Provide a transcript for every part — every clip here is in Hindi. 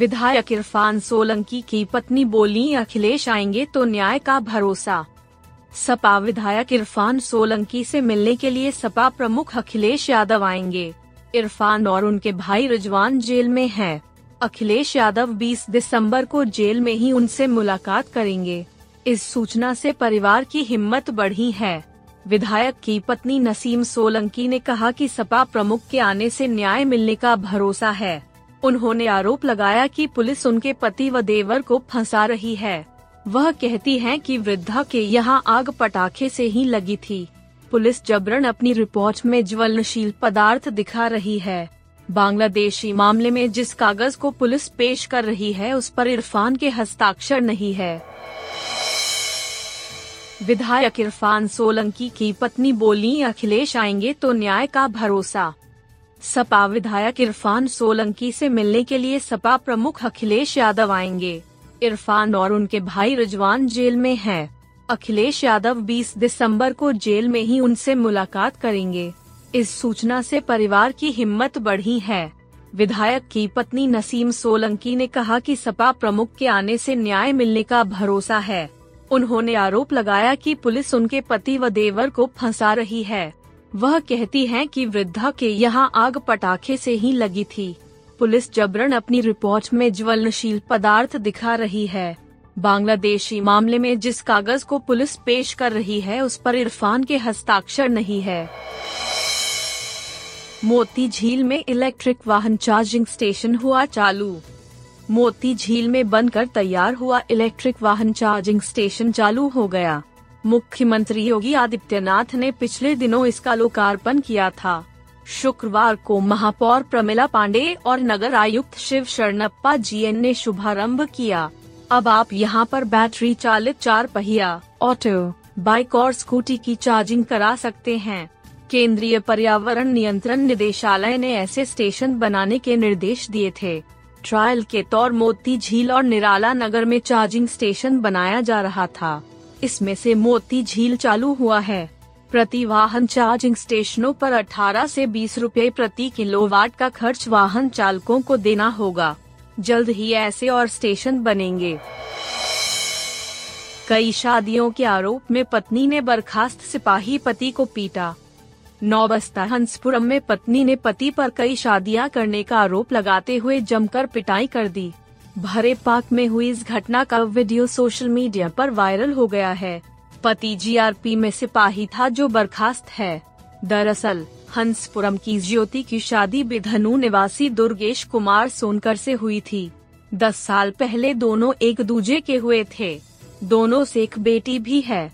विधायक इरफान सोलंकी की पत्नी बोली, अखिलेश आएंगे तो न्याय का भरोसा। सपा विधायक इरफान सोलंकी से मिलने के लिए सपा प्रमुख अखिलेश यादव आएंगे। इरफान और उनके भाई रिजवान जेल में हैं। अखिलेश यादव 20 दिसंबर को जेल में ही उनसे मुलाकात करेंगे। इस सूचना से परिवार की हिम्मत बढ़ी है। विधायक की पत्नी नसीम सोलंकी ने कहा कि सपा प्रमुख के आने से न्याय मिलने का भरोसा है। उन्होंने आरोप लगाया कि पुलिस उनके पति व देवर को फंसा रही है। वह कहती हैं कि वृद्धा के यहां आग पटाखे से ही लगी थी। पुलिस जबरन अपनी रिपोर्ट में ज्वलनशील पदार्थ दिखा रही है। बांग्लादेशी मामले में जिस कागज को पुलिस पेश कर रही है उस पर इरफान के हस्ताक्षर नहीं है। विधायक इरफान सोलंकी की पत्नी बोली, अखिलेश आएंगे तो न्याय का भरोसा। सपा विधायक इरफान सोलंकी से मिलने के लिए सपा प्रमुख अखिलेश यादव आएंगे। इरफान और उनके भाई रिजवान जेल में हैं। अखिलेश यादव 20 दिसंबर को जेल में ही उनसे मुलाकात करेंगे। इस सूचना से परिवार की हिम्मत बढ़ी है। विधायक की पत्नी नसीम सोलंकी ने कहा कि सपा प्रमुख के आने से न्याय मिलने का भरोसा है। उन्होंने आरोप लगाया कि पुलिस उनके पति व देवर को फंसा रही है। वह कहती हैं कि वृद्धा के यहां आग पटाखे से ही लगी थी। पुलिस जबरन अपनी रिपोर्ट में ज्वलनशील पदार्थ दिखा रही है। बांग्लादेशी मामले में जिस कागज को पुलिस पेश कर रही है उस पर इरफान के हस्ताक्षर नहीं है। मोती झील में इलेक्ट्रिक वाहन चार्जिंग स्टेशन हुआ चालू। मोती झील में बनकर तैयार हुआ इलेक्ट्रिक वाहन चार्जिंग स्टेशन चालू हो गया। मुख्यमंत्री योगी आदित्यनाथ ने पिछले दिनों इसका लोकार्पण किया था। शुक्रवार को महापौर प्रमिला पांडे और नगर आयुक्त शिव शरणप्पा GN ने शुभारंभ किया। अब आप यहां पर बैटरी चालित 4 पहिया ऑटो, बाइक और स्कूटी की चार्जिंग करा सकते हैं। केंद्रीय पर्यावरण नियंत्रण निदेशालय ने ऐसे स्टेशन बनाने के निर्देश दिए थे। ट्रायल के तौर मोती झील और निराला नगर में चार्जिंग स्टेशन बनाया जा रहा था। इसमें से मोती झील चालू हुआ है। प्रति वाहन चार्जिंग स्टेशनों पर 18 से 20 रुपए प्रति किलोवाट का खर्च वाहन चालकों को देना होगा। जल्द ही ऐसे और स्टेशन बनेंगे। कई शादियों के आरोप में पत्नी ने बर्खास्त सिपाही पति को पीटा। नौबस्ता हंसपुरम में पत्नी ने पति पर कई शादियां करने का आरोप लगाते हुए जमकर पिटाई कर दी। भरे पार्क में हुई इस घटना का वीडियो सोशल मीडिया पर वायरल हो गया है। पति GRP में सिपाही था जो बर्खास्त है। दरअसल हंसपुरम की ज्योति की शादी बिधनू निवासी दुर्गेश कुमार सोनकर से हुई थी। 10 साल पहले दोनों एक दूजे के हुए थे। दोनों से एक बेटी भी है।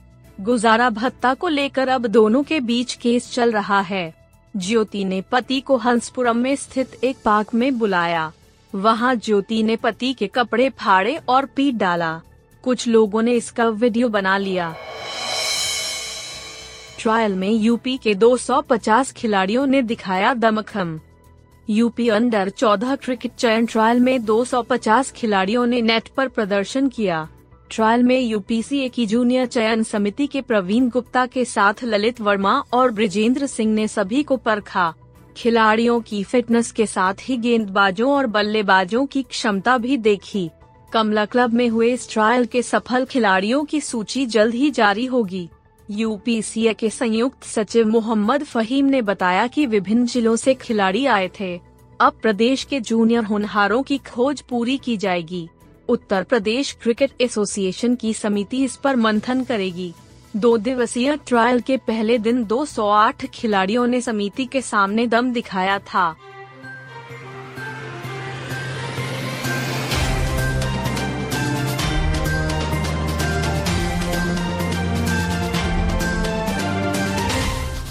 गुजारा भत्ता को लेकर अब दोनों के बीच केस चल रहा है। ज्योति ने पति को हंसपुरम में स्थित एक पार्क में बुलाया। वहां ज्योति ने पति के कपड़े फाड़े और पीट डाला। कुछ लोगों ने इसका वीडियो बना लिया। ट्रायल में यूपी के 250 खिलाड़ियों ने दिखाया दमखम। यूपी अंडर 14 क्रिकेट चयन ट्रायल में 250 खिलाड़ियों ने नेट पर प्रदर्शन किया। ट्रायल में UPCA की जूनियर चयन समिति के प्रवीण गुप्ता के साथ ललित वर्मा और बृजेंद्र सिंह ने सभी को परखा। खिलाड़ियों की फिटनेस के साथ ही गेंदबाजों और बल्लेबाजों की क्षमता भी देखी। कमला क्लब में हुए इस ट्रायल के सफल खिलाड़ियों की सूची जल्द ही जारी होगी। UPCA के संयुक्त सचिव मोहम्मद फहीम ने बताया कि विभिन्न जिलों से खिलाड़ी आए थे। अब प्रदेश के जूनियर होनहारों की खोज पूरी की जाएगी। उत्तर प्रदेश क्रिकेट एसोसिएशन की समिति इस पर मंथन करेगी। 2 दिवसीय ट्रायल के पहले दिन 208 खिलाड़ियों ने समिति के सामने दम दिखाया था।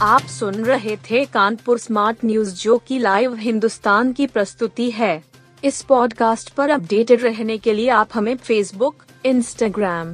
आप सुन रहे थे कानपुर स्मार्ट न्यूज, जो की लाइव हिंदुस्तान की प्रस्तुति है। इस पॉडकास्ट पर अपडेटेड रहने के लिए आप हमें फेसबुक, इंस्टाग्राम,